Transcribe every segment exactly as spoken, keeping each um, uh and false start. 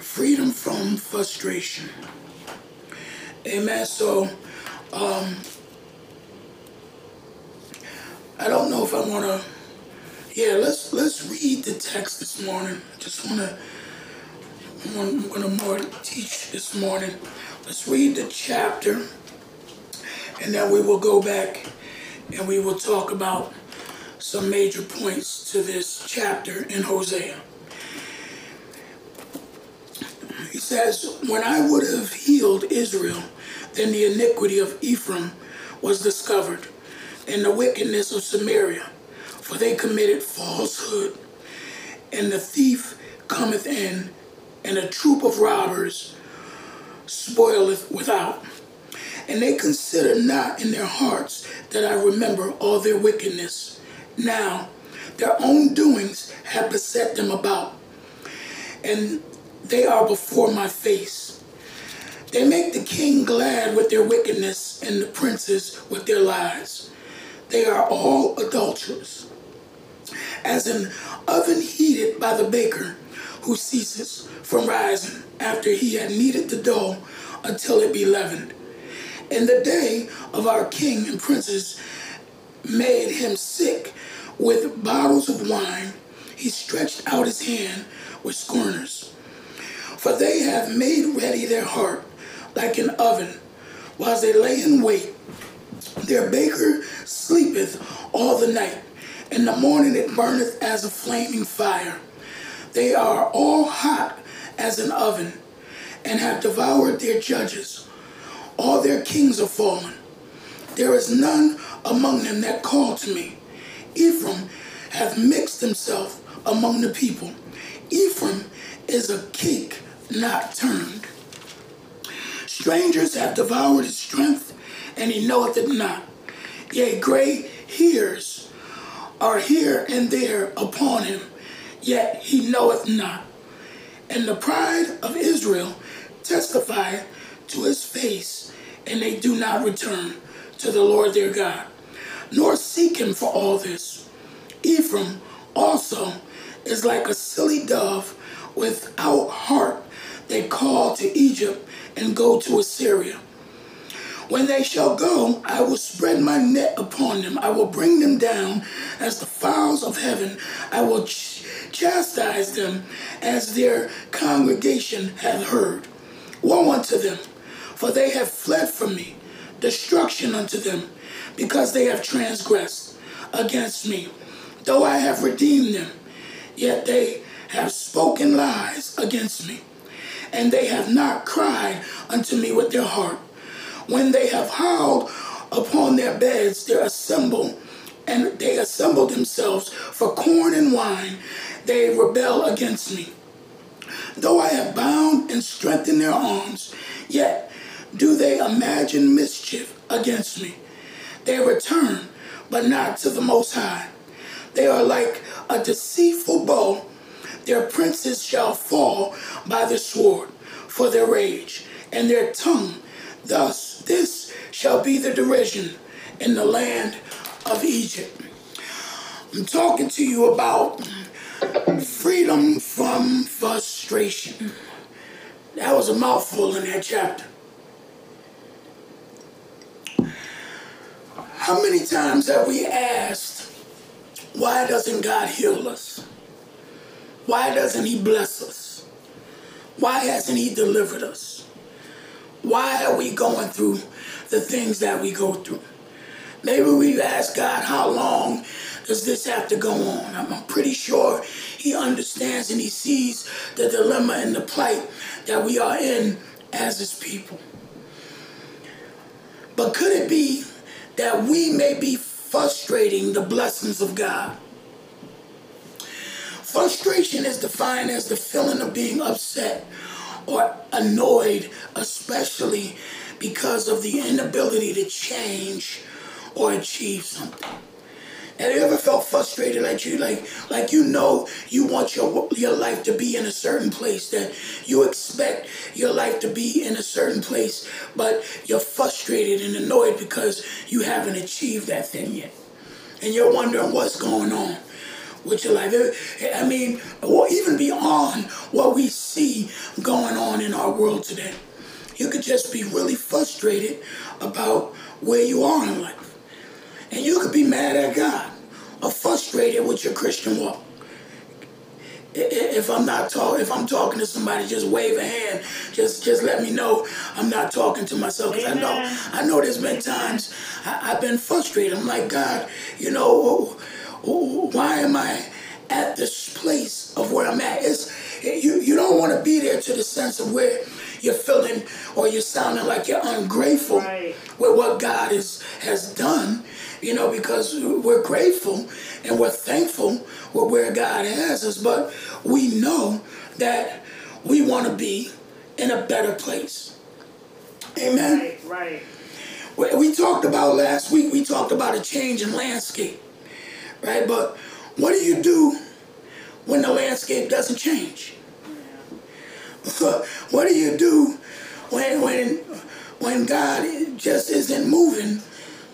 freedom from frustration. Amen. So, um, I don't know if I want to. Yeah, let's let's read the text this morning. Just want to. I'm going to more teach this morning. Let's read the chapter, and then we will go back and we will talk about some major points to this chapter in Hosea. He says, "When I would have healed Israel, then the iniquity of Ephraim was discovered, and the wickedness of Samaria, for they committed falsehood, and the thief cometh in, and a troop of robbers spoileth without. And they consider not in their hearts that I remember all their wickedness. Now their own doings have beset them about, and they are before my face. They make the king glad with their wickedness, and the princes with their lies. They are all adulterers, as an oven heated by the baker, who ceases from rising after he had kneaded the dough until it be leavened. In the day of our king and princes made him sick with bottles of wine. He stretched out his hand with scorners. For they have made ready their heart like an oven, whilst they lay in wait. Their baker sleepeth all the night. In the morning it burneth as a flaming fire. They are all hot as an oven, and have devoured their judges. All their kings are fallen. There is none among them that call to me. Ephraim hath mixed himself among the people. Ephraim is a cake not turned. Strangers have devoured his strength, and he knoweth it not. Yea, great hairs are here and there upon him, yet he knoweth not. And the pride of Israel testifieth to his face, and they do not return to the Lord their God, nor seek him for all this. Ephraim also is like a silly dove without heart. They call to Egypt and go to Assyria. When they shall go, I will spread my net upon them. I will bring them down as the fowls of heaven. I will ch chastise them as their congregation hath heard. Woe unto them, for they have fled from me. Destruction unto them, because they have transgressed against me. Though I have redeemed them, yet they have spoken lies against me, and they have not cried unto me with their heart. When they have howled upon their beds, they assemble, and they assemble themselves for corn and wine. They rebel against me. Though I have bound and strengthened their arms, yet do they imagine mischief against me. They return, but not to the Most High. They are like a deceitful bow. Their princes shall fall by the sword for their rage, and their tongue. Thus, this shall be the derision in the land of Egypt." I'm talking to you about freedom from frustration. That was a mouthful in that chapter. How many times have we asked, why doesn't God heal us? Why doesn't he bless us? Why hasn't he delivered us? Why are we going through the things that we go through? Maybe we've asked God, how long does this have to go on? I'm pretty sure he understands and he sees the dilemma and the plight that we are in as his people. But could it be that we may be frustrating the blessings of God? Frustration is defined as the feeling of being upset or annoyed, especially because of the inability to change or achieve something. Have you ever felt frustrated at you, like, like you know you want your, your life to be in a certain place, that you expect your life to be in a certain place, but you're frustrated and annoyed because you haven't achieved that thing yet. And you're wondering what's going on. with your life. I mean, or even beyond what we see going on in our world today. You could just be really frustrated about where you are in life. And you could be mad at God or frustrated with your Christian walk. If I'm not talking, if I'm talking to somebody, just wave a hand. Just, just let me know I'm not talking to myself. I know, I know. There's been times I, I've been frustrated. I'm like, God, you know, why am I at this place of where I'm at? It's you. You don't want to be there to the sense of where you're feeling or you're sounding like you're ungrateful right. with what God is has done. You know, because we're grateful and we're thankful for where God has us, but we know that we want to be in a better place. Amen? Right, right. We, we talked about last week, we talked about a change in landscape, right? But what do you do when the landscape doesn't change? Yeah. What do you do when, when, when God just isn't moving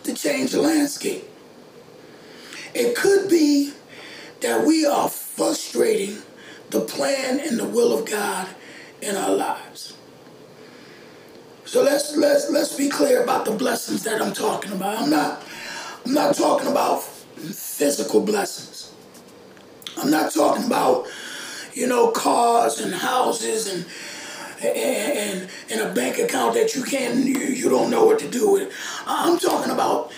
to change the landscape? It could be that we are frustrating the plan and the will of God in our lives. So let's let's let's be clear about the blessings that I'm talking about. I'm not I'm not talking about physical blessings. I'm not talking about, you know, cars and houses and And, and a bank account that you can't, you, you don't know what to do with. I'm talking about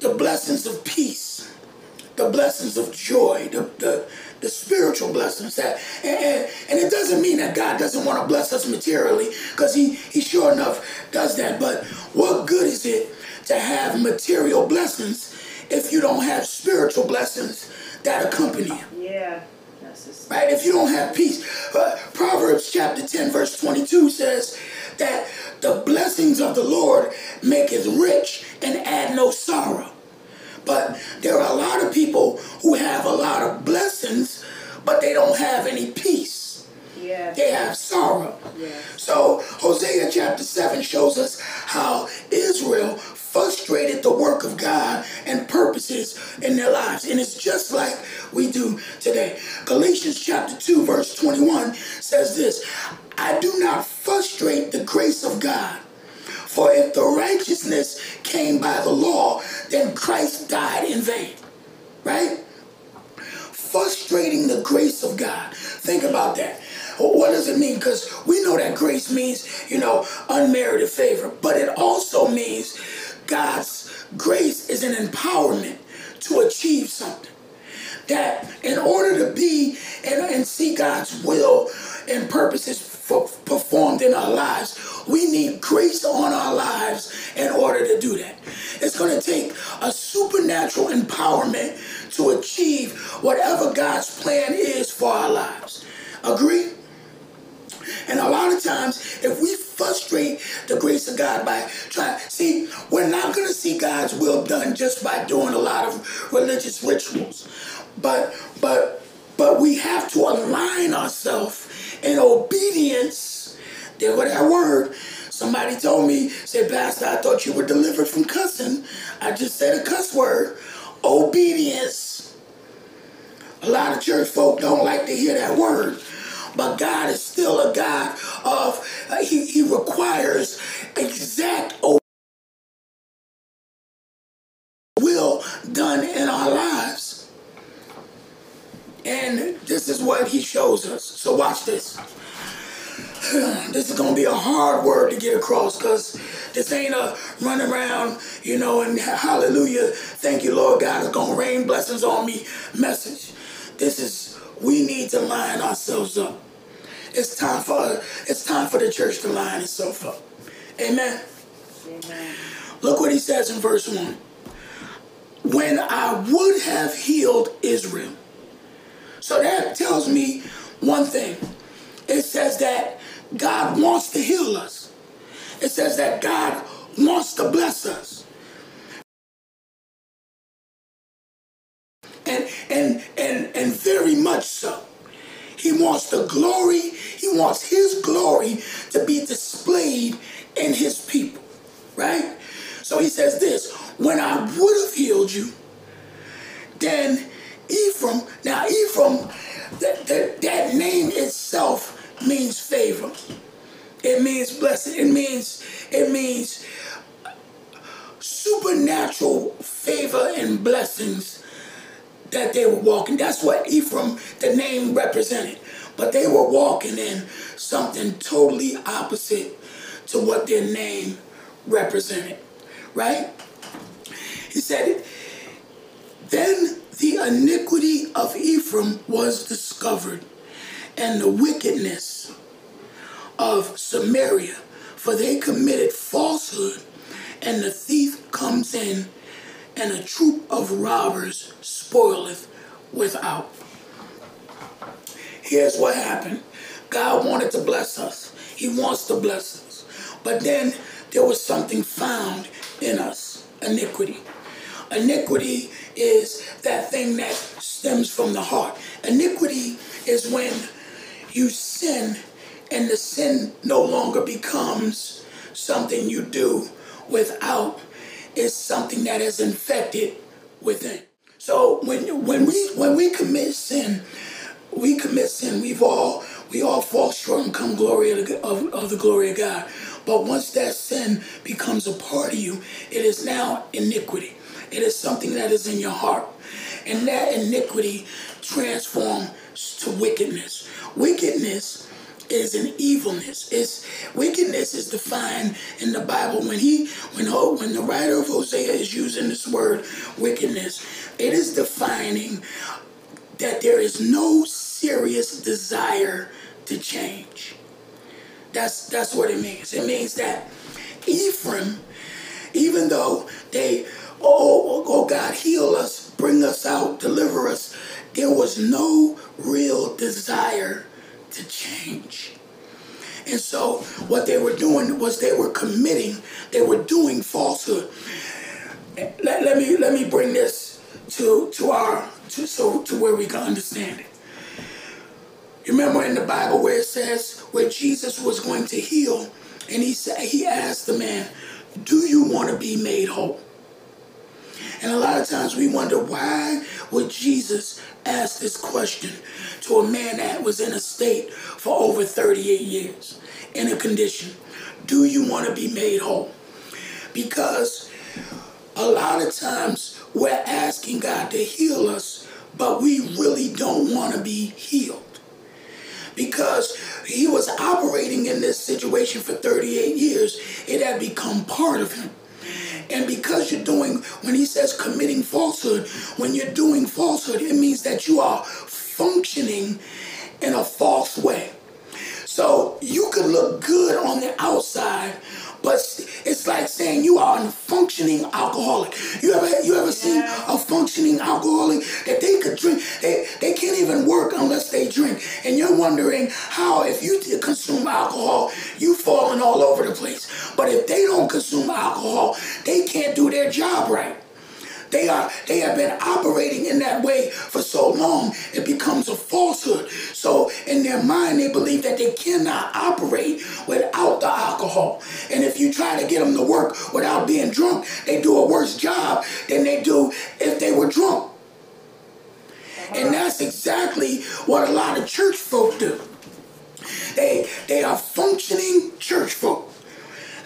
the blessings of peace, the blessings of joy, the, the, the spiritual blessings. That, and, and it doesn't mean that God doesn't want to bless us materially, because he, he sure enough does that. But what good is it to have material blessings if you don't have spiritual blessings that accompany you? Yeah. Right? If you don't have peace. Uh, Proverbs chapter ten verse twenty-two says that the blessings of the Lord maketh rich and add no sorrow. But there are a lot of people who have a lot of blessings, but they don't have any peace. Yeah. They have sorrow. Yeah. So Hosea chapter seven shows us how Israel frustrated the work of God and purposes in their lives. And it's just like we do today. Galatians chapter two verse twenty-one says this: I do not frustrate the grace of God, for if the righteousness came by the law, then Christ died in vain. Right? Frustrating the grace of God. Think about that. What does it mean? Because we know that grace means, you know, unmerited favor, but it also means God's grace is an empowerment to achieve something. That in order to be and, and see God's will and purposes for, performed in our lives, we need grace on our lives in order to do that. It's going to take a supernatural empowerment to achieve whatever God's plan is for our lives. Agree? And a lot of times, if we frustrate the grace of God by trying, see, we're not going to see God's will done just by doing a lot of religious rituals. But, but, but we have to align ourselves in obedience. There was that word. Somebody told me, said, Pastor, I thought you were delivered from cussing. I just said a cuss word. Obedience. A lot of church folk don't like to hear that word. But God is still a God of, uh, he, he requires exact will done in our lives. And this is what he shows us. So watch this. This is going to be a hard word to get across, because this ain't a run around, you know, and hallelujah, thank you, Lord God, it's going to rain blessings on me message. This is, we need to line ourselves up. It's time for it's time for the church to line itself up. Amen. Amen. Look what he says in verse one. When I would have healed Israel. So that tells me one thing. It says that God wants to heal us. It says that God wants to bless us. And, and and and very much so. He wants the glory, he wants his glory to be displayed in his people, right? So he says this, when I would have healed you, then Ephraim, now Ephraim, that, that, that name itself means favor. It means blessing. It means, it means supernatural favor and blessings that they were walking. That's what Ephraim, the name, represented. But they were walking in something totally opposite to what their name represented, right? He said, then the iniquity of Ephraim was discovered, and the wickedness of Samaria, for they committed falsehood, and the thief comes in, and a troop of robbers spoileth without. Here's what happened. God wanted to bless us. He wants to bless us. But then there was something found in us, iniquity. Iniquity is that thing that stems from the heart. Iniquity is when you sin and the sin no longer becomes something you do without. It's something that is infected within. So when when we when we commit sin, we commit sin. We've all we all fall short and come glory of, of, of the glory of God. But once that sin becomes a part of you, it is now iniquity. It is something that is in your heart. And that iniquity transforms to wickedness. Wickedness is an evilness. It's, wickedness is defined in the Bible. When he, when, when the writer of Hosea is using this word, wickedness, it is defining that there is no serious desire to change. That's, that's what it means. It means that Ephraim, even though they... Oh, oh, God, heal us, bring us out, deliver us. There was no real desire to change. And so what they were doing was they were committing, they were doing falsehood. Let, let me let me bring this to to our to so to where we can understand it. You remember in the Bible where it says where Jesus was going to heal, and he said he asked the man, "Do you want to be made whole?" And a lot of times we wonder, why would Jesus ask this question to a man that was in a state for over thirty-eight years, in a condition? Do you want to be made whole? Because a lot of times we're asking God to heal us, but we really don't want to be healed. Because he was operating in this situation for thirty-eight years, it had become part of him. And because you're doing, when he says committing falsehood, when you're doing falsehood, it means that you are functioning in a false way. So you could look good on the outside, but it's like saying you are a functioning alcoholic. You ever you ever seen a functioning alcoholic that they could drink? They, they can't even work unless they drink. And you're wondering how, if you consume alcohol, you're falling all over the place. But if they don't consume alcohol, they can't do their job right. They are, they have been operating in that way for so long, it becomes a falsehood. So in their mind, they believe that they cannot operate without the alcohol. And if you try to get them to work without being drunk, they do a worse job than they do if they were drunk. And that's exactly what a lot of church folk do. They, they are functioning church folk.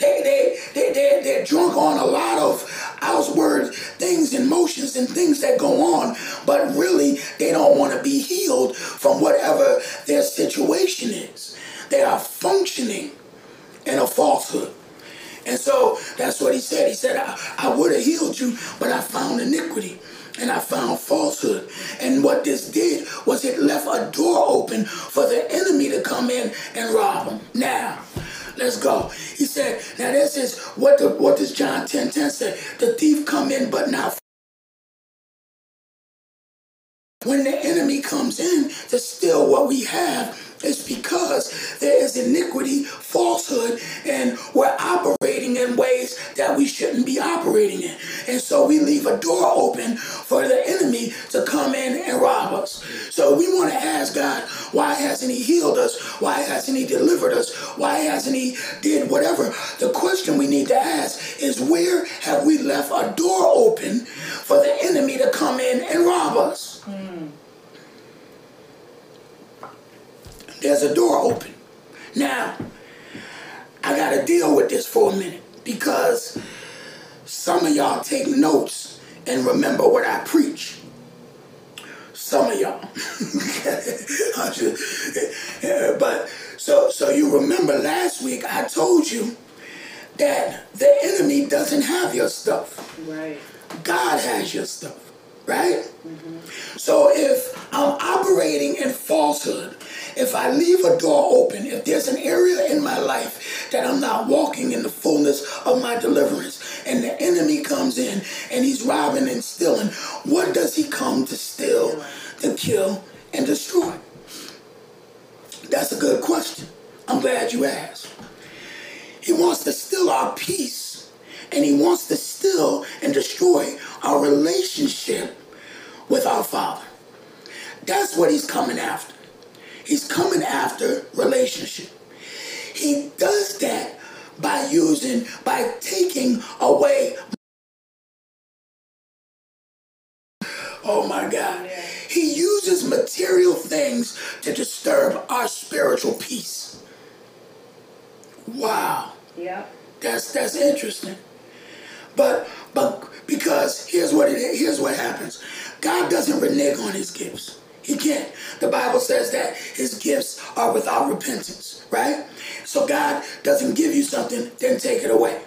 They, they, they, they're, they're drunk on a lot of outward things and motions and things that go on, but really they don't want to be healed from whatever their situation is. They are functioning in a falsehood. And so that's what he said. He said, I, I would have healed you, but I found iniquity. And I found falsehood. And what this did was it left a door open for the enemy to come in and rob them. Now, let's go. He said, now this is what the, what does John ten ten say? The thief come in, but not. When the enemy comes in to steal what we have, it's because there is iniquity, falsehood, and we're operating in ways that we shouldn't be operating in. And so we leave a door open for the enemy to come in and rob us. So we want to ask God, why hasn't he healed us? Why hasn't he delivered us? Why hasn't he did whatever? The question we need to ask is, where have we left a door open for the enemy to come in and rob us? Mm. There's a door open. Now, I got to deal with this for a minute, because some of y'all take notes and remember what I preach. Some of y'all. But so, so you remember last week I told you that the enemy doesn't have your stuff. Right. God has your stuff. Right? Mm-hmm. So if I'm operating in falsehood, if I leave a door open, if there's an area in my life that I'm not walking in the fullness of my deliverance, and the enemy comes in and he's robbing and stealing, what does he come to steal, to kill, and destroy? That's a good question. I'm glad you asked. He wants to steal our peace. And he wants to steal and destroy our relationship with our Father. That's what he's coming after. He's coming after relationship. He does that by using, by taking away. Oh my God. He uses material things to disturb our spiritual peace. Wow. Yeah. That's, that's interesting. But but because here's what it is, here's what happens. God doesn't renege on his gifts. He can't. The Bible says that his gifts are without repentance, right? So God doesn't give you something, then take it away.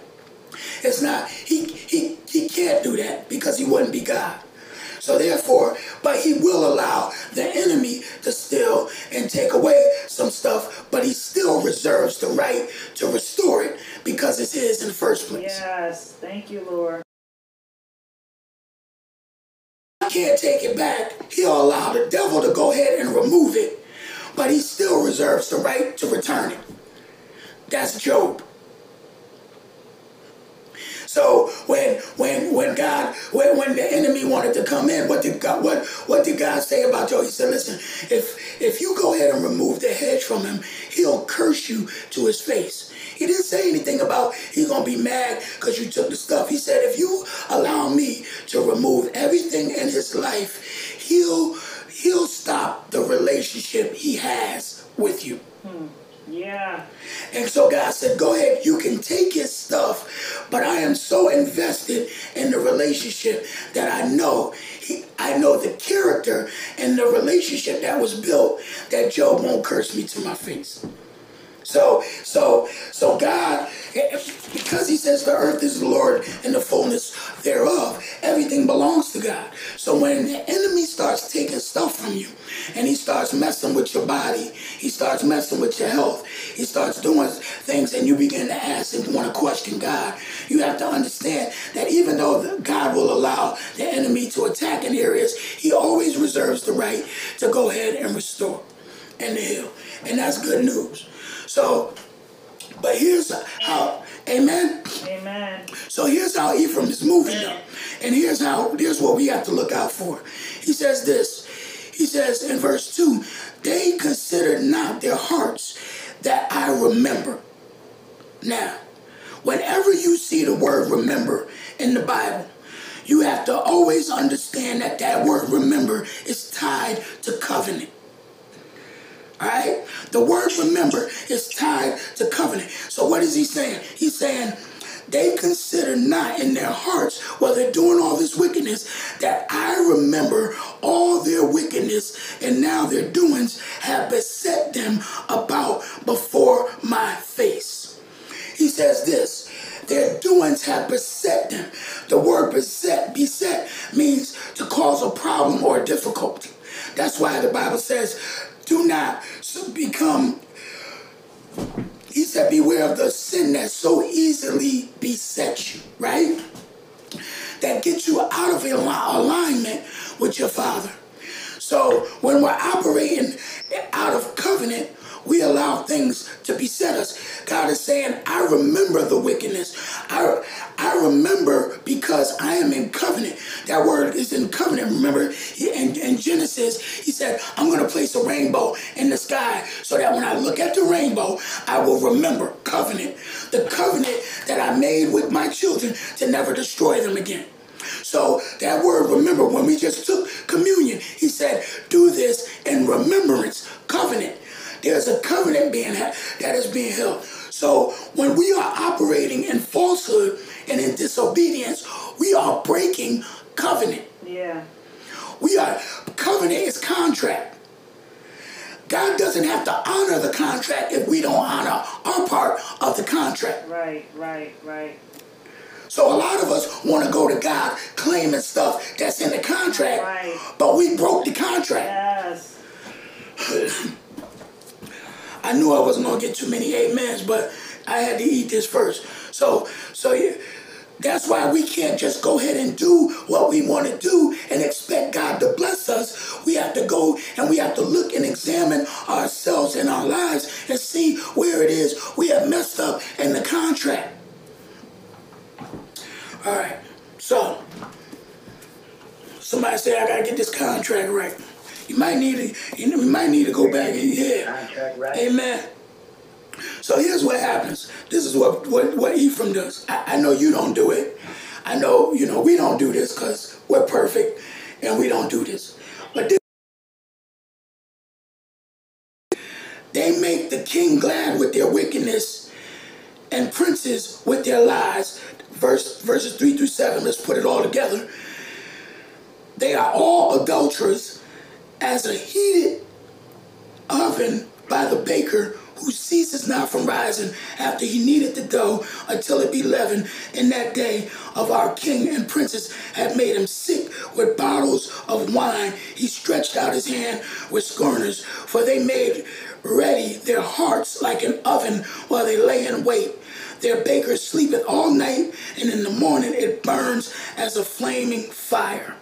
It's not, he he he can't do that, because he wouldn't be God. So therefore, but he will allow the enemy to steal and take away some stuff, but he still reserves the right to restore it, because it's his in the first place. Yes, thank you, Lord. I can't take it back. He'll allow the devil to go ahead and remove it, but he still reserves the right to return it. That's Job. So when when when God when when the enemy wanted to come in, what did God what what did God say about Job? He said, "Listen, if if you go ahead and remove the hedge from him, he'll curse you to his face." He didn't say anything about he's gonna be mad because you took the stuff. He said, "If you allow me to remove everything in his life, he'll he'll stop the relationship he has with you." Hmm. Yeah. And so God said, go ahead, you can take his stuff, but I am so invested in the relationship that I know, he, I know the character and the relationship that was built, that Job won't curse me to my face. So, so, so God, because he says the earth is the Lord and the fullness thereof, everything belongs to God. So when the enemy starts taking stuff from you, and he starts messing with your body, he starts messing with your health, he starts doing things, and you begin to ask and want to question God, you have to understand that even though God will allow the enemy to attack in areas, he always reserves the right to go ahead and restore and to heal. And that's good news. So, but here's how, amen? Amen. So here's how Ephraim is moving up. And here's how, here's what we have to look out for. He says this. He says in verse two, they consider not their hearts that I remember. Now, whenever you see the word remember in the Bible, you have to always understand that that word remember is tied to covenant. All right? The word remember is tied to covenant. So what is he saying? He's saying they consider not in their hearts, while they're doing all this wickedness, that I remember all their wickedness, and now their doings have beset them about before my face. He says this. Their doings have beset them. The word beset, beset means to cause a problem or a difficulty. That's why the Bible says, do not become, he said, beware of the sin that so easily besets you, right? That gets you out of alignment with your Father. So when we're operating out of covenant, we allow things to beset us. God is saying, I remember the wickedness. I, I I remember because I am in covenant. That word is in covenant. Remember, in, in Genesis, he said, I'm going to place a rainbow in the sky so that when I look at the rainbow, I will remember covenant. The covenant that I made with my children to never destroy them again. So that word, remember, when we just took communion, he said, do this in remembrance, covenant. There's a covenant being that is being held. So when we are operating in falsehood and in disobedience, we are breaking covenant. Yeah. We are, covenant is contract. God doesn't have to honor the contract if we don't honor our part of the contract. Right, right, right. So a lot of us want to go to God claiming stuff that's in the contract, right. But we broke the contract. Yes. I knew I wasn't going to get too many amens, but I had to eat this first. So, so yeah, that's why we can't just go ahead and do what we want to do and expect God to bless us. We have to go and we have to look and examine ourselves and our lives and see where it is we have messed up in the contract. All right, so somebody said I gotta get this contract right. You might need to, you know, we might need to go back and yeah, right. Amen. So here's what happens. This is what what, what Ephraim does. I, I know you don't do it. I know you know we don't do this because we're perfect, and we don't do this. But this, they make the king glad with their wickedness, and princes with their lies. Verse, verses three through seven, let's put it all together. They are all adulterers, as a heated oven by the baker, who ceases not from rising after he kneaded the dough until it be leavened. In that day of our king and princes had made him sick with bottles of wine. He stretched out his hand with scorners, for they made ready their hearts like an oven while they lay in wait. Their baker sleepeth all night, and in the morning it burns as a flaming fire.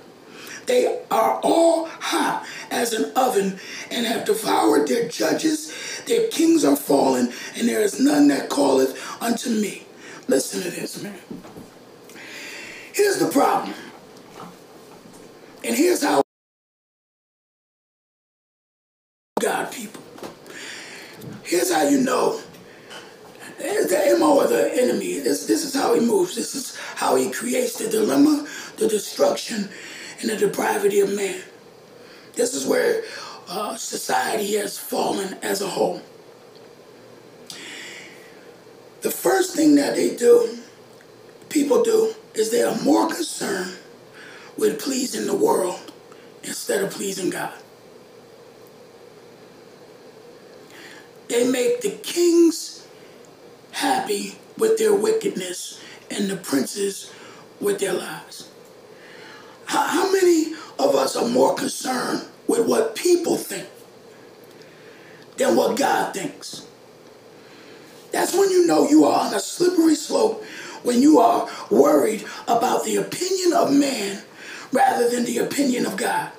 They are all hot as an oven, and have devoured their judges. Their kings are fallen, and there is none that calleth unto me. Listen to this, man. Here's the problem. And here's how God people. Here's how you know. The M O of the enemy, this, this is how he moves. This is how he creates the dilemma, the destruction, and the depravity of man. This is where uh, society has fallen as a whole. The first thing that they do, people do, is they are more concerned with pleasing the world instead of pleasing God. They make the kings happy with their wickedness and the princes with their lies. How, how many of us are more concerned with what people think than what God thinks? That's when you know you are on a slippery slope, when you are worried about the opinion of man rather than the opinion of God.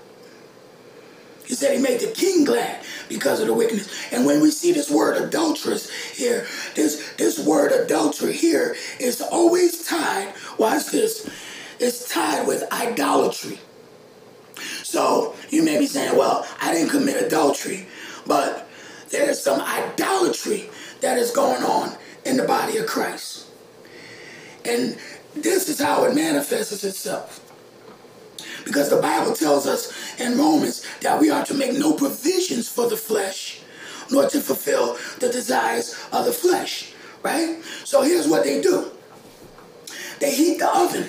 He said he made the king glad because of the wickedness. And when we see this word adulterous here, this, this word adultery here is always tied, watch this, it's tied with idolatry. So you may be saying, well, I didn't commit adultery, but there's some idolatry that is going on in the body of Christ. And this is how it manifests itself. Because the Bible tells us in Romans that we are to make no provisions for the flesh, nor to fulfill the desires of the flesh, right? So here's what they do. They heat the oven.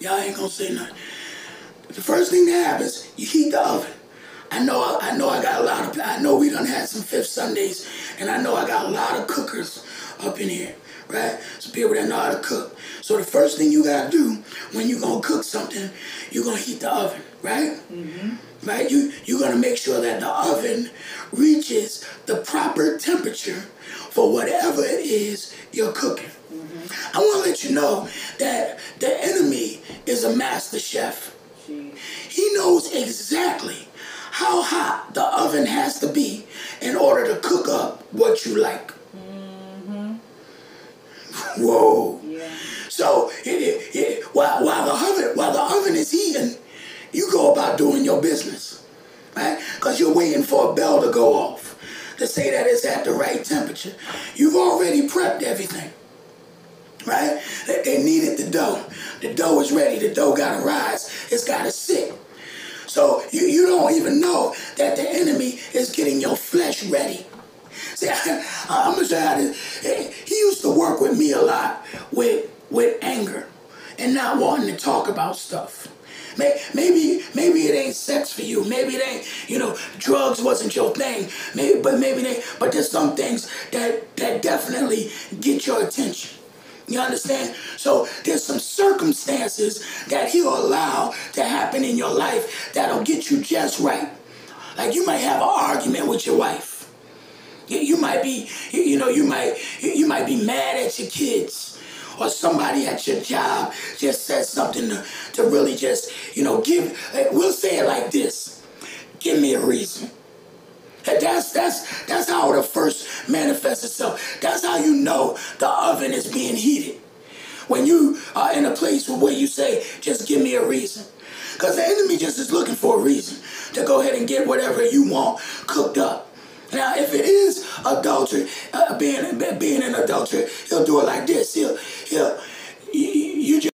Y'all ain't gonna say nothing. The first thing that happens, you heat the oven. I know, I know I got a lot of, I know we done had some Fifth Sundays, and I know I got a lot of cookers up in here. Right? Some people that know how to cook. So the first thing you gotta do when you're gonna cook something, you're gonna heat the oven, right? Mm-hmm. Right? You, you're gonna make sure that the oven reaches the proper temperature for whatever it is you're cooking. Mm-hmm. I wanna let you know that the enemy is a master chef. Jeez. He knows exactly how hot the oven has to be in order to cook up what you like. Whoa. Yeah. So it, it, while, while, the oven, while the oven is heating, you go about doing your business, right? Because you're waiting for a bell to go off to say that it's at the right temperature. You've already prepped everything, right? They, they needed the dough. The dough is ready. The dough got to rise. It's got to sit. So you, you don't even know that the enemy is getting your flesh ready. See, I, I'm going to tell you this. He used to work with me a lot with, with anger and not wanting to talk about stuff. Maybe, maybe it ain't sex for you. Maybe it ain't, you know, drugs wasn't your thing. Maybe, but maybe they, but there's some things that, that definitely get your attention. You understand? So there's some circumstances that he'll allow to happen in your life that'll get you just right. Like you might have an argument with your wife. You, you might be, you, you know, you might, you, you might be mad at your kids, or somebody at your job just says something to, to really just, you know, give. We'll say it like this: give me a reason. That's, that's, that's how it first manifests itself. That's how you know the oven is being heated. When you are in a place where you say, just give me a reason. Because the enemy just is looking for a reason to go ahead and get whatever you want cooked up. Now, if it is adultery, uh, being, being an adulterer, he'll do it like this. He'll, he'll, you, you just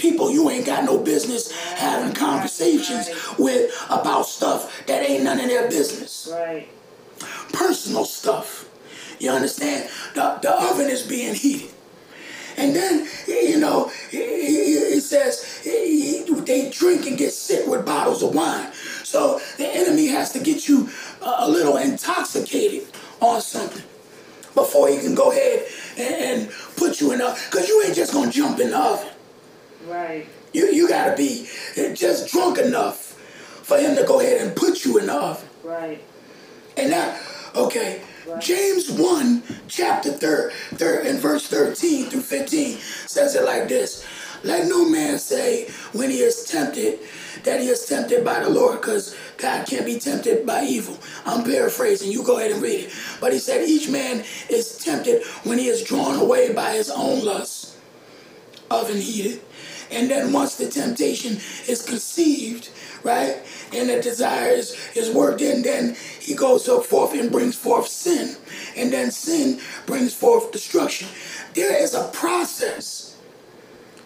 people you ain't got no business having conversations right. with about stuff that ain't none of their business. Right. Personal stuff. You understand? The, the oven is being heated. And then, you know, he, he says he, they drink and get sick with bottles of wine. So the enemy has to get you a little intoxicated on something before he can go ahead and, and put you in the oven. Because you ain't just going to jump in the oven. Right. You, you got to be just drunk enough for him to go ahead and put you in the oven. Right. And now, okay, right. James one, chapter third, third, and verse thirteen through fifteen says it like this. Let no man say when he is tempted that he is tempted by the Lord, because God can't be tempted by evil. I'm paraphrasing. You go ahead and read it. But he said each man is tempted when he is drawn away by his own lust, oven heated. And then once the temptation is conceived, right, and the desire is, is worked in, then he goes up forth and brings forth sin. And then sin brings forth destruction. There is a process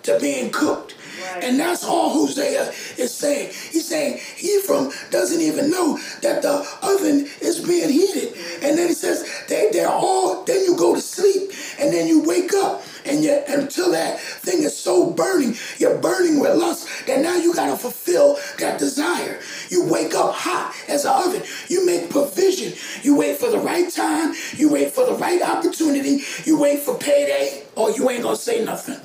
to being cooked. Right. And that's all Hosea is saying. He's saying Ephraim doesn't even know that the oven is being heated. And then he says they, they're all, then you go to sleep and then you wake up. And yet, until that thing is so burning, you're burning with lust, that now you got to fulfill that desire. You wake up hot as an oven. You make provision. You wait for the right time. You wait for the right opportunity. You wait for payday, or you ain't going to say nothing.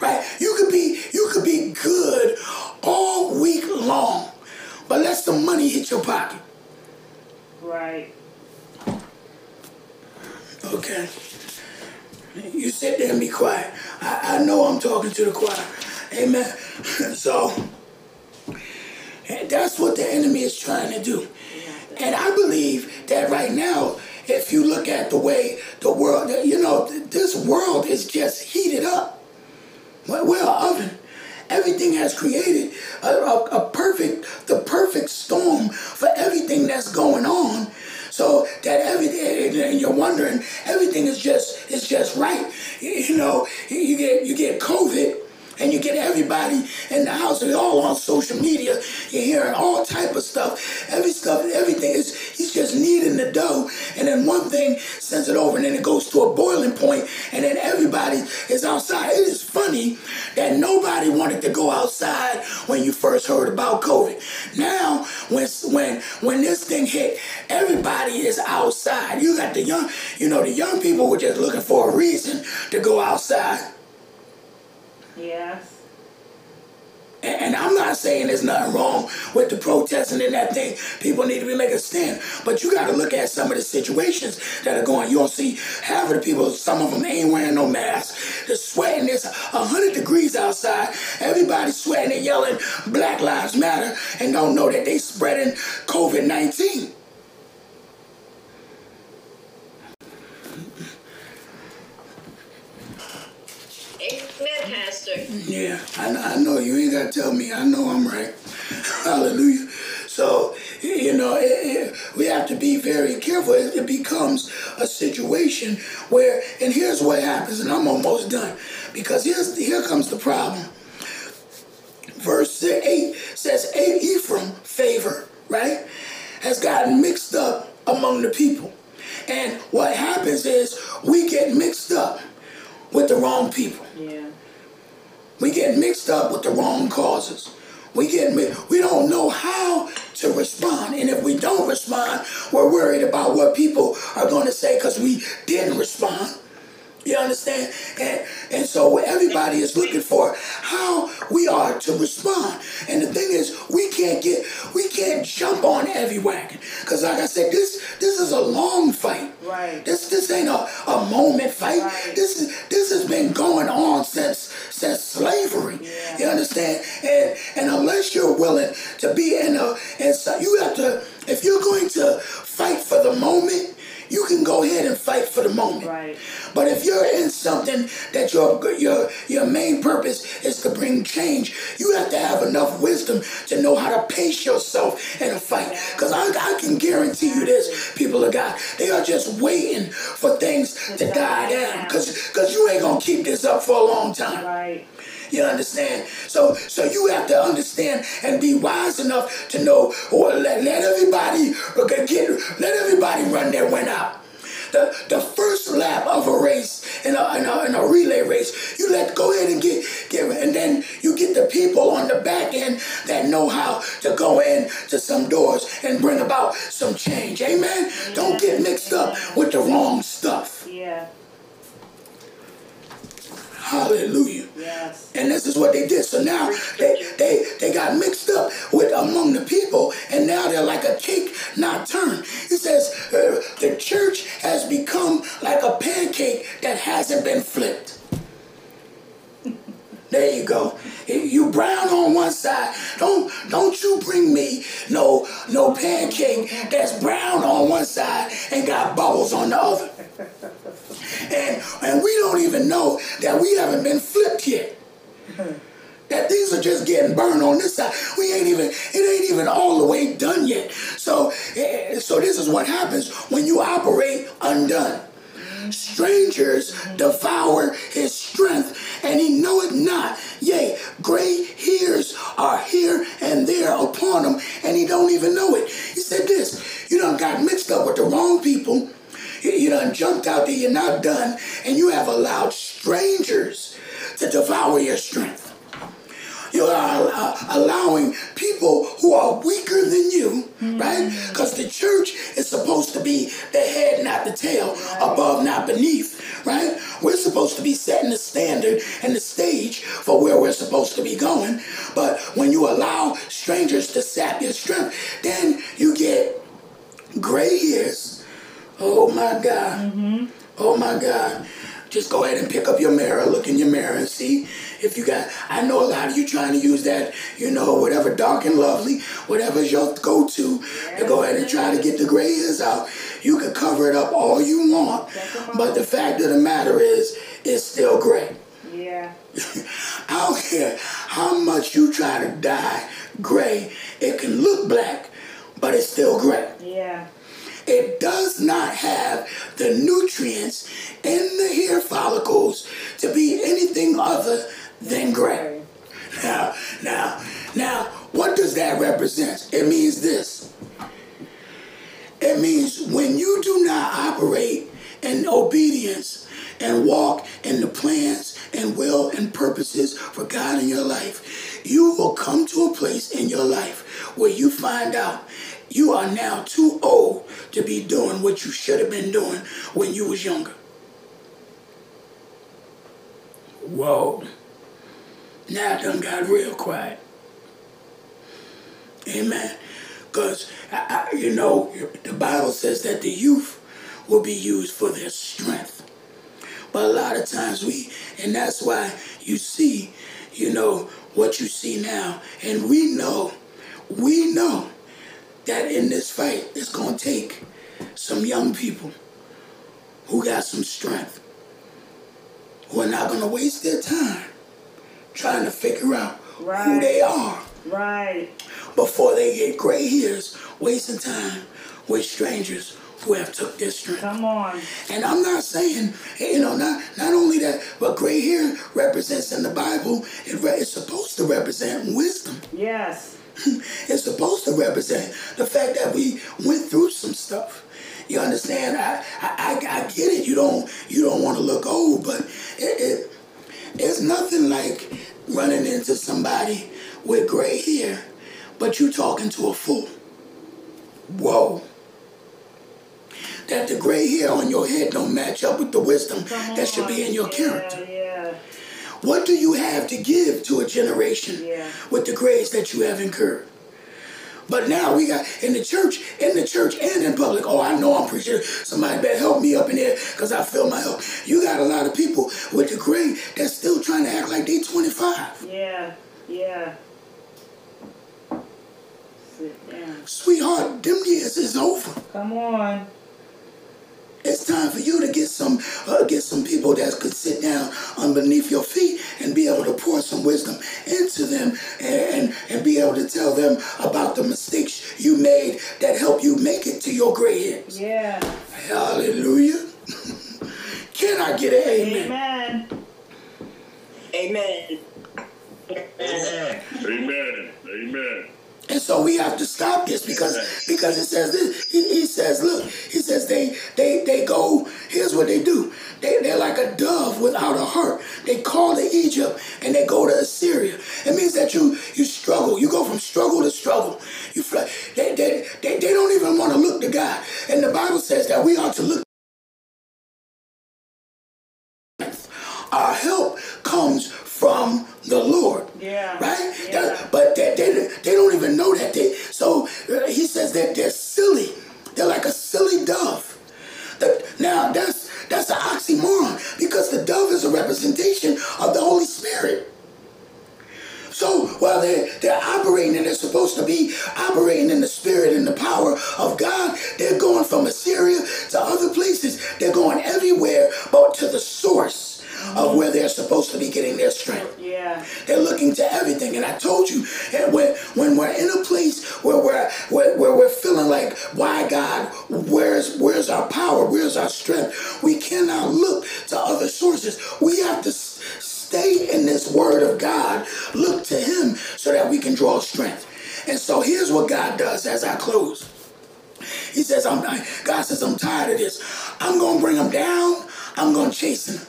Right? You could be, you could be good all week long, but let the money hit your pocket. Right. Okay. You sit there and be quiet. I, I know I'm talking to the choir. Amen. So, that's what the enemy is trying to do. And I believe that right now, if you look at the way the world, you know, this world is just heated up. We're an oven. Everything has created a, a, a perfect, the perfect storm for everything that's going on. So that everything, and you're wondering, everything is just is just right. You know, you get you get COVID, and you get everybody in the house. They're all on social media. You're hearing all type of stuff. Every stuff, everything is. He's just kneading the dough, and then one thing sends it over, and then it goes to a boiling point, and then everybody is outside. It is funny that nobody wanted to go outside when you first heard about COVID. Now, when when when this thing hit, everybody is outside. You got the young, you know, the young people were just looking for a reason to go outside. Yes. And I'm not saying there's nothing wrong with the protesting and that thing. People need to be making a stand. But you got to look at some of the situations that are going. You don't see half of the people, some of them ain't wearing no mask. They're sweating. It's one hundred degrees outside. Everybody's sweating and yelling Black Lives Matter and don't know that they spreading COVID nineteen. sir. Yeah, I, I know. You ain't got to tell me. I know I'm right. Hallelujah. So, you know, it, it, we have to be very careful. It, it becomes a situation where, and here's what happens, and I'm almost done, because here's, here comes the problem. Verse eight says, Ephraim, favor, right, has gotten mixed up among the people. And what happens is we get mixed up with the wrong people. Yeah. We get mixed up with the wrong causes. We get we don't know how to respond. And if we don't respond, we're worried about what people are going to say because we didn't respond. You understand? And, and so what everybody is looking for, how we are to respond. And the thing is, we can't get, we can't jump on every wagon. Because like I said, this this is a long fight. Right. This this ain't a, a moment fight. Right. This is this has been going on since since slavery. Yeah. You understand? And and unless you're willing to be in a, and so you have to, if you're going to fight for the moment, you can go ahead and fight for the moment. Right. But if you're in something that your your your main purpose is to bring change, you have to have enough wisdom to know how to pace yourself in a fight. Because I, I can guarantee you this, people of God, they are just waiting for things to die down. Because because you ain't going to keep this up for a long time. Right. You understand? So so you have to understand and be wise enough to know, or let, let everybody get, let everybody run their win out. The, the first lap of a race, in a, in, a, in a relay race, you let go ahead and get, get, and then you get the people on the back end that know how to go in to some doors and bring about some change. Amen? Yeah. Don't get mixed up with the wrong stuff. Yeah. Hallelujah. Yes. And this is what they did. So now they, they, they got mixed up with among the people, and now they're like a cake not turned. It says uh, the church has become like a pancake that hasn't been flipped. There you go. You brown on one side. Don't don't you bring me no no pancake that's brown on one side and got bubbles on the other. And, and we don't even know that we haven't been flipped yet. That things are just getting burned on this side. We ain't even, it ain't even all the way done yet. So, so this is what happens when you operate undone. Strangers devour his strength, and he knoweth not. Yea, great hairs are here and there upon him, and he don't even know it. He said this, you done got mixed up with the wrong people. You done jumped out there, you're not done, and you have allowed strangers to devour your strength. You are allowing people who are weaker than you, mm-hmm. right? Because the church is supposed to be the head, not the tail, right. Above, not beneath, right? We're supposed to be setting the standard and the stage for where we're supposed to be going. But when you allow strangers to sap your strength, then you get gray hairs. Oh my God. Mm-hmm. Oh my God. Just go ahead and pick up your mirror, look in your mirror and see if you got, I know a lot of you trying to use that, you know, whatever dark and lovely, whatever's your go-to, yeah. to go ahead and try to get the gray hairs out. You can cover it up all you want, but the fact of the matter is, it's still gray. Yeah. I don't care how much you try to dye gray, it can look black, but it's still gray. Yeah. It does not have the nutrients in the hair follicles to be anything other than gray. Now, now, now, what does that represent? It means this. It means when you do not operate in obedience and walk in the plans and will and purposes for God in your life, you will come to a place in your life where you find out you are now too old to be doing what you should have been doing when you was younger. Whoa. Now it done got real quiet. Amen. Because, you know, the Bible says that the youth will be used for their strength. But a lot of times we, and that's why you see, you know, what you see now. And we know, we know. that in this fight, it's going to take some young people who got some strength, who are not going to waste their time trying to figure out right. who they are right. before they get gray hairs, wasting time with strangers who have took their strength. Come on. And I'm not saying, you know, not, not only that, but gray hair represents in the Bible, it re- it's supposed to represent wisdom. Yes. It's supposed to represent the fact that we went through some stuff. You understand? I I, I get it. You don't you don't want to look old, but it, it it's nothing like running into somebody with gray hair, but you talking to a fool. Whoa. That the gray hair on your head don't match up with the wisdom that should be in your character. Yeah, yeah. What do you have to give to a generation yeah. with the grace that you have incurred? But now we got in the church, in the church and in public. Oh, I know I'm preaching. Somebody better help me up in there because I feel my help. You got a lot of people with the grade that's still trying to act like they twenty-five. Yeah, yeah. Sit down. Sweetheart, them years is over. Come on. It's time for you to get some uh, get some people that could sit down underneath your feet and be able to pour some wisdom into them and, and be able to tell them about the mistakes you made that help you make it to your gray hairs. Yeah. Hallelujah. Can I get an amen? Amen. Amen. Amen. Amen. Amen. And so we have to stop this because because it says this. He, he says, look, he says they they they go. Here's what they do. They they're like a dove without a heart. They call to Egypt and they go to Assyria. It means that you you struggle. You go from struggle to struggle. You fly. They they they, they don't even want to look to God. And the Bible says that we ought to look. Our help comes from the Lord. Yeah. Right? Yeah. That, but they, they, they don't even know that. They, so he says that they're silly. They're like a silly dove. The, now, that's that's an oxymoron because the dove is a representation of the Holy Spirit. So while they're, they're operating and they're supposed to be operating in the spirit and the power of God, they're going from Assyria to other places. They're going everywhere but to the source of where they're supposed to be getting their strength. Yeah. They're looking to everything. And I told you, and when, when we're in a place where we're where, where we're feeling like, why God, where's where's our power? Where's our strength? We cannot look to other sources. We have to s- stay in this word of God, look to him so that we can draw strength. And so here's what God does as I close. He says, I'm God says, I'm tired of this. I'm going to bring them down. I'm going to chase them.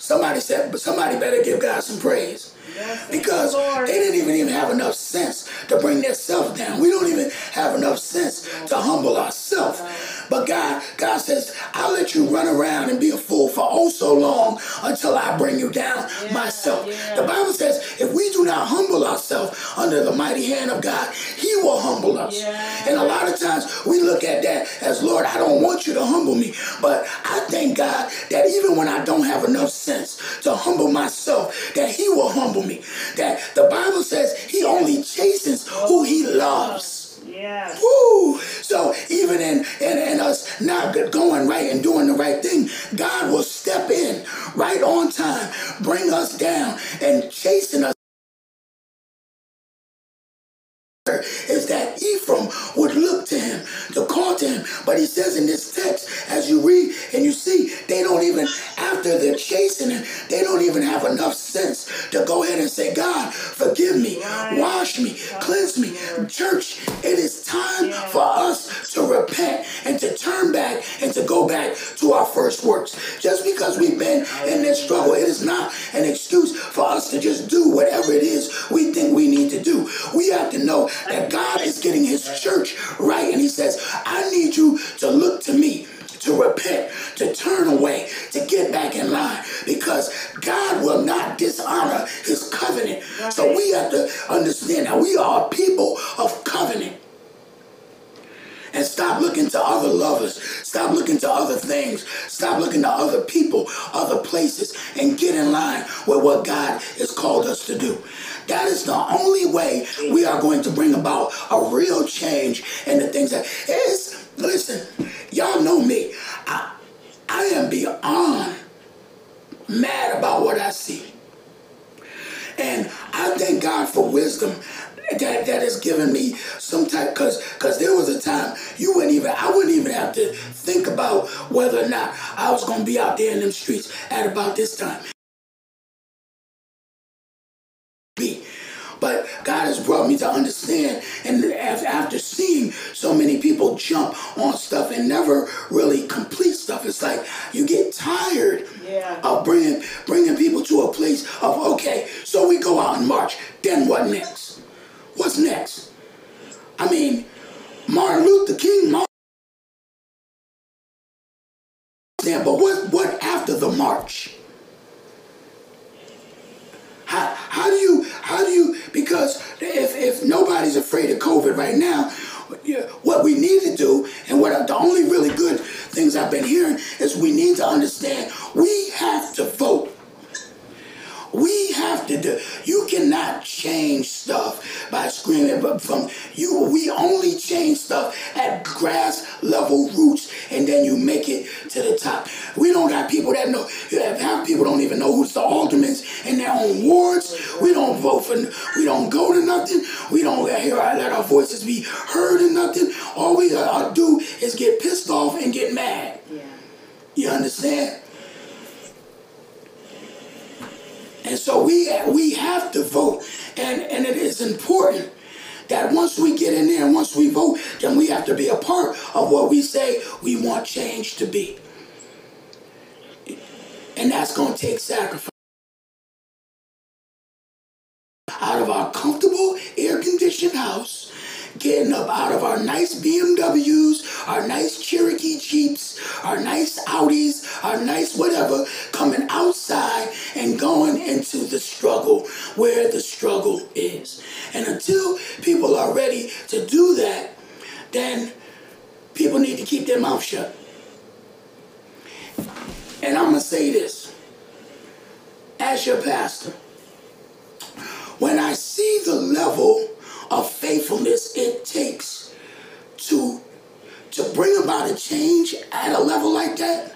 Somebody said, but somebody better give God some praise. Yes, because they didn't even, even have enough sense to bring themselves down. We don't even have enough sense to humble ourselves. But God, God says, I'll let you run around and be a fool for oh so long until I bring you down yeah, myself. Yeah. The Bible says, if we do not humble ourselves under the mighty hand of God, he will humble us. Yeah. And a lot of times we look at that as, Lord, I don't want you to humble me. But I thank God that even when I don't have enough sense to humble myself, that he will humble me. That the Bible says he only chastens who he loves. Yeah. Woo. So even in, in, in us not going right and doing the right thing, God will step in right on time, bring us down and chasten us. Is that Ephraim would look to him, to call to him. But he says in this text, as you read and you see, they don't even, after they're chasing him, they don't even have enough sense to go ahead and say, God, forgive me, wash me, cleanse me. Church, it is time for us to repent and to turn back and to go back to our first works. Just because we've been in this struggle, it is not an excuse for us to just do whatever it is we think we need to do. We have to know that God is getting his church right. And he says, I need you to look to me, to repent, to turn away, to get back in line, because God will not dishonor his covenant. Right. So we have to understand that we are people of covenant. And stop looking to other lovers. Stop looking to other things. Stop looking to other people, other places, and get in line with what God has called us to do. That is the only way we are going to bring about a real change in the things that is. Listen, y'all know me. I, I am beyond mad about what I see. for wisdom that, that has given me some type, because because there was a time you wouldn't even, I wouldn't even have to think about whether or not I was going to be out there in them streets at about this time. But God has brought me to understand, and after seeing so many people jump on stuff and never really complete stuff, it's like you get tired yeah. of bringing, bringing people to a place of, okay, so we go out in March, then what next? What's next? I mean, Martin Luther King, Martin, but what, what after the march? How, how do you, how do you, because if, if nobody's afraid of COVID right now, what we need to do, and what the only really good things I've been hearing is we need to understand we have to vote. We have to do, you cannot change stuff by screaming, but from you, we only change stuff at grass level roots, and then you make it to the top. We don't got people that know, half people don't even know who's the aldermen in their own wards. We don't vote for, we don't go to nothing. We don't hear, let our voices be heard in nothing. All we gotta do is get pissed off and get mad. Yeah. You understand? And so we we have to vote, and, and it is important that once we get in there and once we vote, then we have to be a part of what we say we want change to be. And that's going to take sacrifice. Out of our comfortable, air-conditioned house, getting up out of our nice B M Ws, our nice Cherokee Jeeps, our nice Audis, our nice whatever, coming outside and going into the struggle where the struggle is. And until people are ready to do that, then people need to keep their mouth shut. And I'm going to say this, as your pastor, when I see the level of faithfulness it takes to, to bring about a change at a level like that,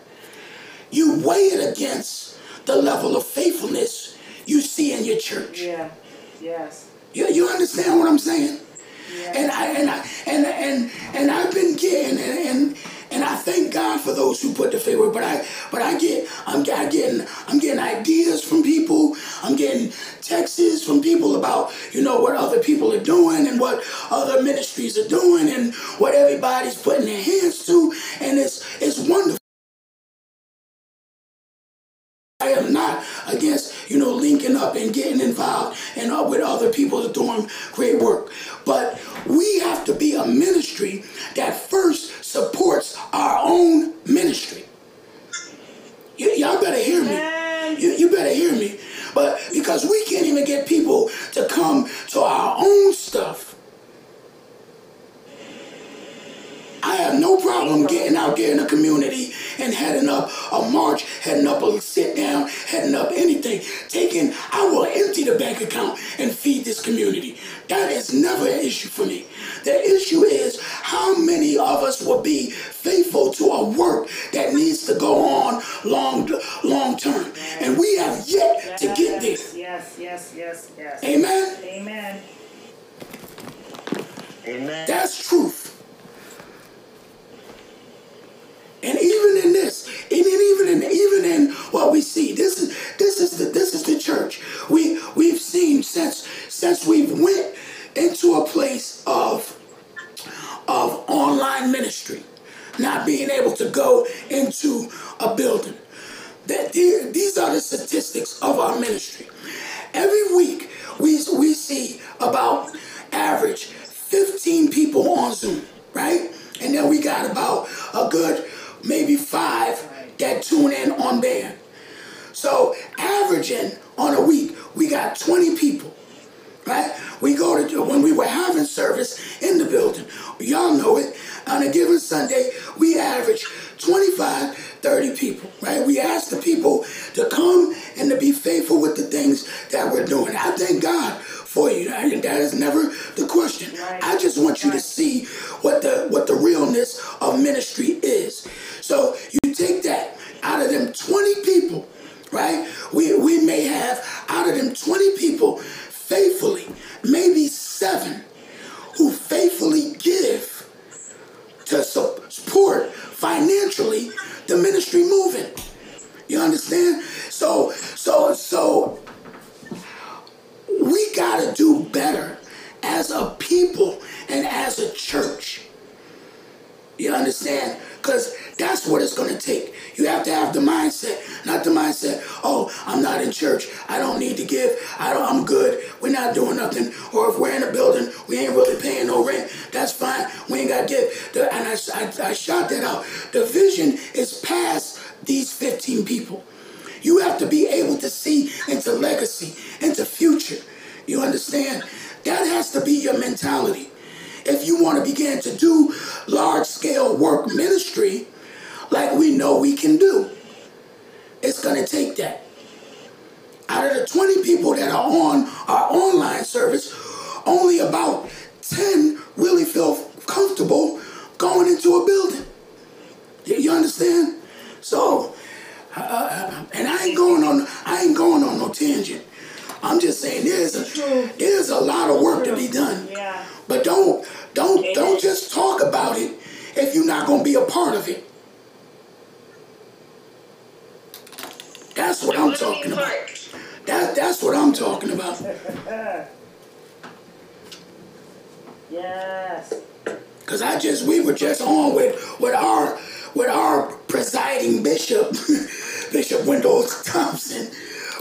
you weigh it against the level of faithfulness you see in your church. Yeah, yes. You, you understand what I'm saying? Yeah. And I and I and and and I've been getting and and and I thank God for those who put the favor. But I but I get I'm I getting I'm getting ideas from people. I'm getting texts from people about you know what other people are doing and what other ministries are doing and what everybody's putting their hands to. And it's it's wonderful. I am not against, you know, linking up and getting involved and up with other people doing great work. But we have to be a ministry that first supports our own ministry. Y'all better hear me. You, you better hear me. But because we can't even get people to come to our own stuff. I have no problem getting out there in the community and heading up a march, heading up a sit down, heading up anything, taking, I will empty the bank account and feed this community. That is never an issue for me. The issue is how many of us will be faithful to a work that needs to go on long, long term. And we have yet to get there. Yes, yes, yes, yes. Amen? Amen. Amen. That's truth. And even in this, and even in even in what we see, this is this is the this is the church. We we've seen since since we went into a place of of online ministry, not being able to go into a building. That these are the statistics of our ministry. Every week we we see about average fifteen people on Zoom, right? And then we got about a good maybe five that tune in on band. So averaging on a week, we got twenty people, right? We go to, when we were having service in the building, y'all know it, on a given Sunday, we average twenty-five, thirty people, right? We ask the people to come and to be faithful with the things that we're doing. I thank God for you. That is never the question. Right. I just want you to see what the what the realness of ministry is. So you take that out of them twenty people, right? We we may have out of them twenty people faithfully financially the ministry moving. You understand? So, so, so we gotta do better as a people and as a church. You understand? Because that's what it's going to take. You have to have the mindset, not the mindset, oh, I'm not in church, I don't need to give, I don't, I'm good, we're not doing nothing. Or if we're in a building, we ain't really paying no rent, that's fine, we ain't got to give. The, and I, I, I shout that out. The vision is past these fifteen people. You have to be able to see into legacy, into future. You understand? That has to be your mentality. If you want to begin to do large-scale work ministry like we know we can do, it's going to take that. Out of the twenty people that are on our online service, only about ten really feel comfortable going into a building. You understand? So, uh, and I ain't going on, I ain't going on no tangent. I'm just saying there's a, there's a lot of work to be done. Yeah. But don't don't don't just talk about it if you're not going to be a part of it. That's what I'm talking about. That that's what I'm talking about. Yes. Cuz I just we were just on with with our with our presiding bishop Bishop Wendell Thompson.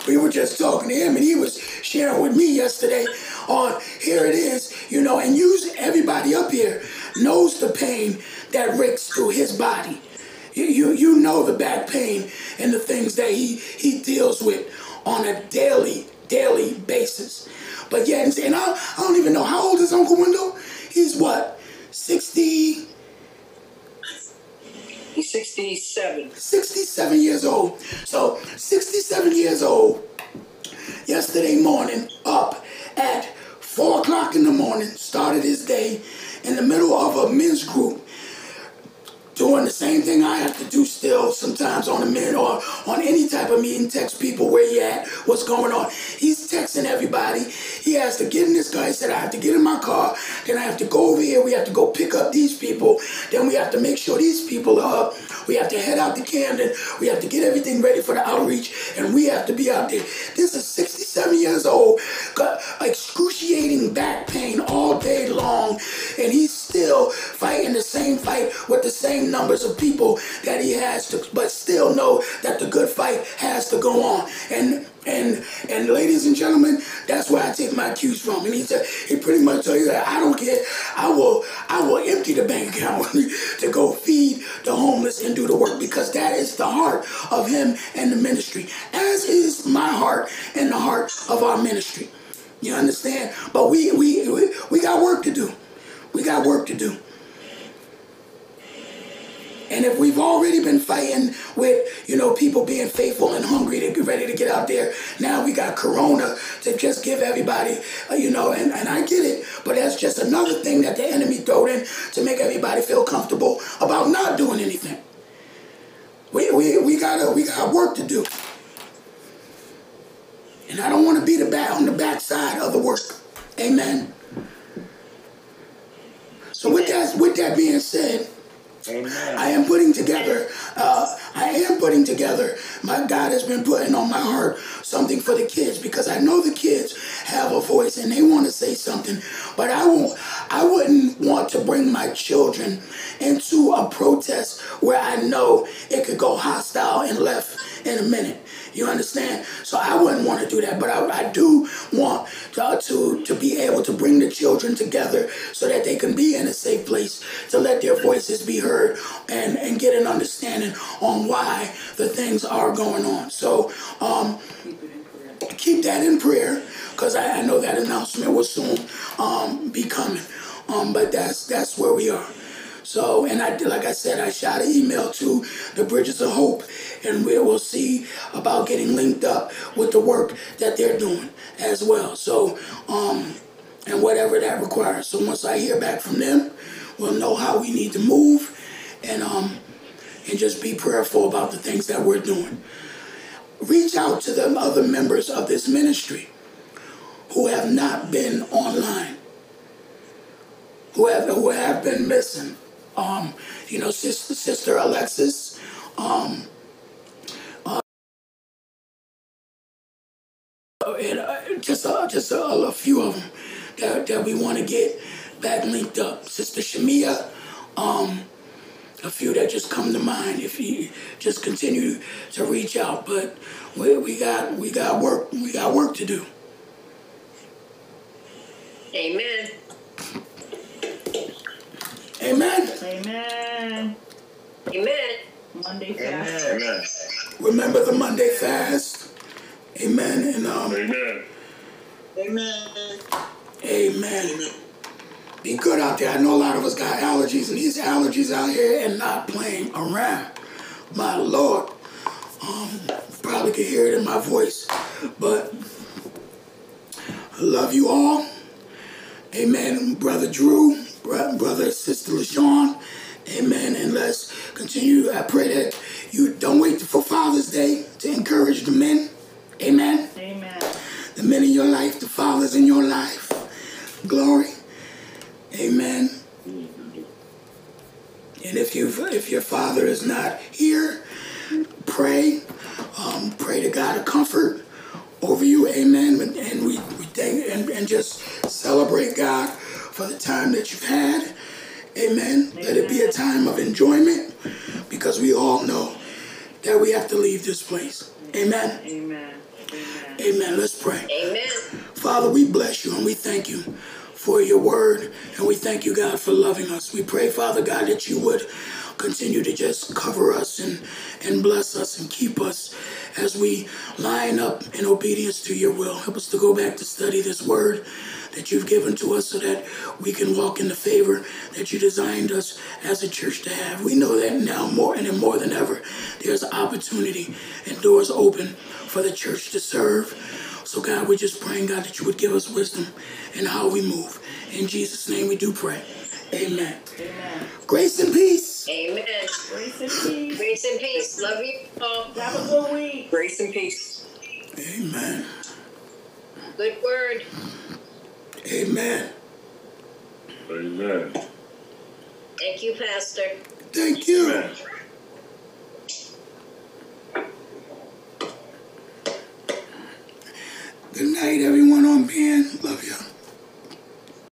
We were just talking to him, and he was sharing with me yesterday on, here it is, you know, and use everybody up here knows the pain that ricks through his body. You, you, you know the back pain and the things that he, he deals with on a daily, daily basis. But yeah, and I, I don't even know, how old is Uncle Wendell? He's what, sixty? He's sixty-seven. sixty-seven years old. So, sixty-seven years old yesterday morning, up at four o'clock in the morning, started his day in the middle of a men's group, doing the same thing I have to do still sometimes on a minute or on any type of meeting, text people where he at, what's going on. He's texting everybody. He has to get in this car. He said, I have to get in my car. Then I have to go over here. We have to go pick up these people. Then we have to make sure these people are up. We have to head out to Camden. We have to get everything ready for the outreach. And we have to be out there. This is sixty-seven years old, got excruciating back pain all day long. And he's still fighting the same fight with the same numbers of people that he has to, but still know that the good fight has to go on. And and and ladies and gentlemen, that's where I take my cues from. And he said, he pretty much told you that I don't care. I will I will empty the bank account to go feed the homeless and do the work, because that is the heart of him and the ministry, as is my heart and the heart of our ministry. You understand? But we we we, we got work to do. We got work to do. And if we've already been fighting with, you know, people being faithful and hungry to get ready to get out there, now we got Corona to just give everybody, uh, you know, and, and I get it, but that's just another thing that the enemy threw in to make everybody feel comfortable about not doing anything. We we we gotta we got work to do, and I don't want to be the back on the backside of the work. Amen. So with that with that being said. Amen. I am putting together, uh, I am putting together, my God has been putting on my heart something for the kids, because I know the kids have a voice and they want to say something, but I won't, I wouldn't want to bring my children into a protest where I know it could go hostile and left in a minute. You understand? So I wouldn't want to do that, but I, I do want to, to to be able to bring the children together so that they can be in a safe place to let their voices be heard and, and get an understanding on why the things are going on. So um, keep that in prayer, because I, I know that announcement will soon um, be coming. Um, but that's that's where we are. So, and I, like I said, I shot an email to the Bridges of Hope, and we will see about getting linked up with the work that they're doing as well. So, um, and whatever that requires. So once I hear back from them, we'll know how we need to move, and um, and just be prayerful about the things that we're doing. Reach out to the other members of this ministry who have not been online, who have, who have been missing um, you know, sister, sister Alexis, um, uh, and uh, just uh, just uh, a few of them that that we want to get back linked up. Sister Shamia, um, a few that just come to mind. If you just continue to reach out, but we we got we got work we got work to do. Amen. Amen. Amen. Amen. Monday fast. Amen. Remember the Monday fast. Amen. And um. Amen. Amen. Amen. Be good out there. I know a lot of us got allergies, and these allergies out here and not playing around. My Lord, um, probably could hear it in my voice, but I love you all. Amen, Brother Drew, Brother and Sister LaShawn. Amen, and let's continue. I pray that you don't wait for Father's Day to encourage the men. Amen. Amen. The men in your life, the fathers in your life. Glory. Amen. And if you if your father is not here, pray, um, pray to God to comfort over you. Amen. And, and we, we thank and, and just celebrate God for the time that you've had. Amen. Amen. Let it be a time of enjoyment, because we all know that we have to leave this place. Amen. Amen. Amen. Amen. Let's pray. Amen. Father, we bless you and we thank you for your word, and we thank you, God, for loving us. We pray, Father God, that you would continue to just cover us and, and bless us and keep us as we line up in obedience to your will. Help us to go back to study this word that you've given to us so that we can walk in the favor that you designed us as a church to have. We know that now more and more than ever, there's opportunity and doors open for the church to serve. So, God, we're just praying, God, that you would give us wisdom in how we move. In Jesus' name we do pray. Amen. Amen. Grace and peace. Amen. Grace and peace. Grace and peace. Love you all. Have a good week. Grace and peace. Amen. Good word. Amen. Amen. Thank you, Pastor. Thank you. Amen. Good night, everyone on Ben.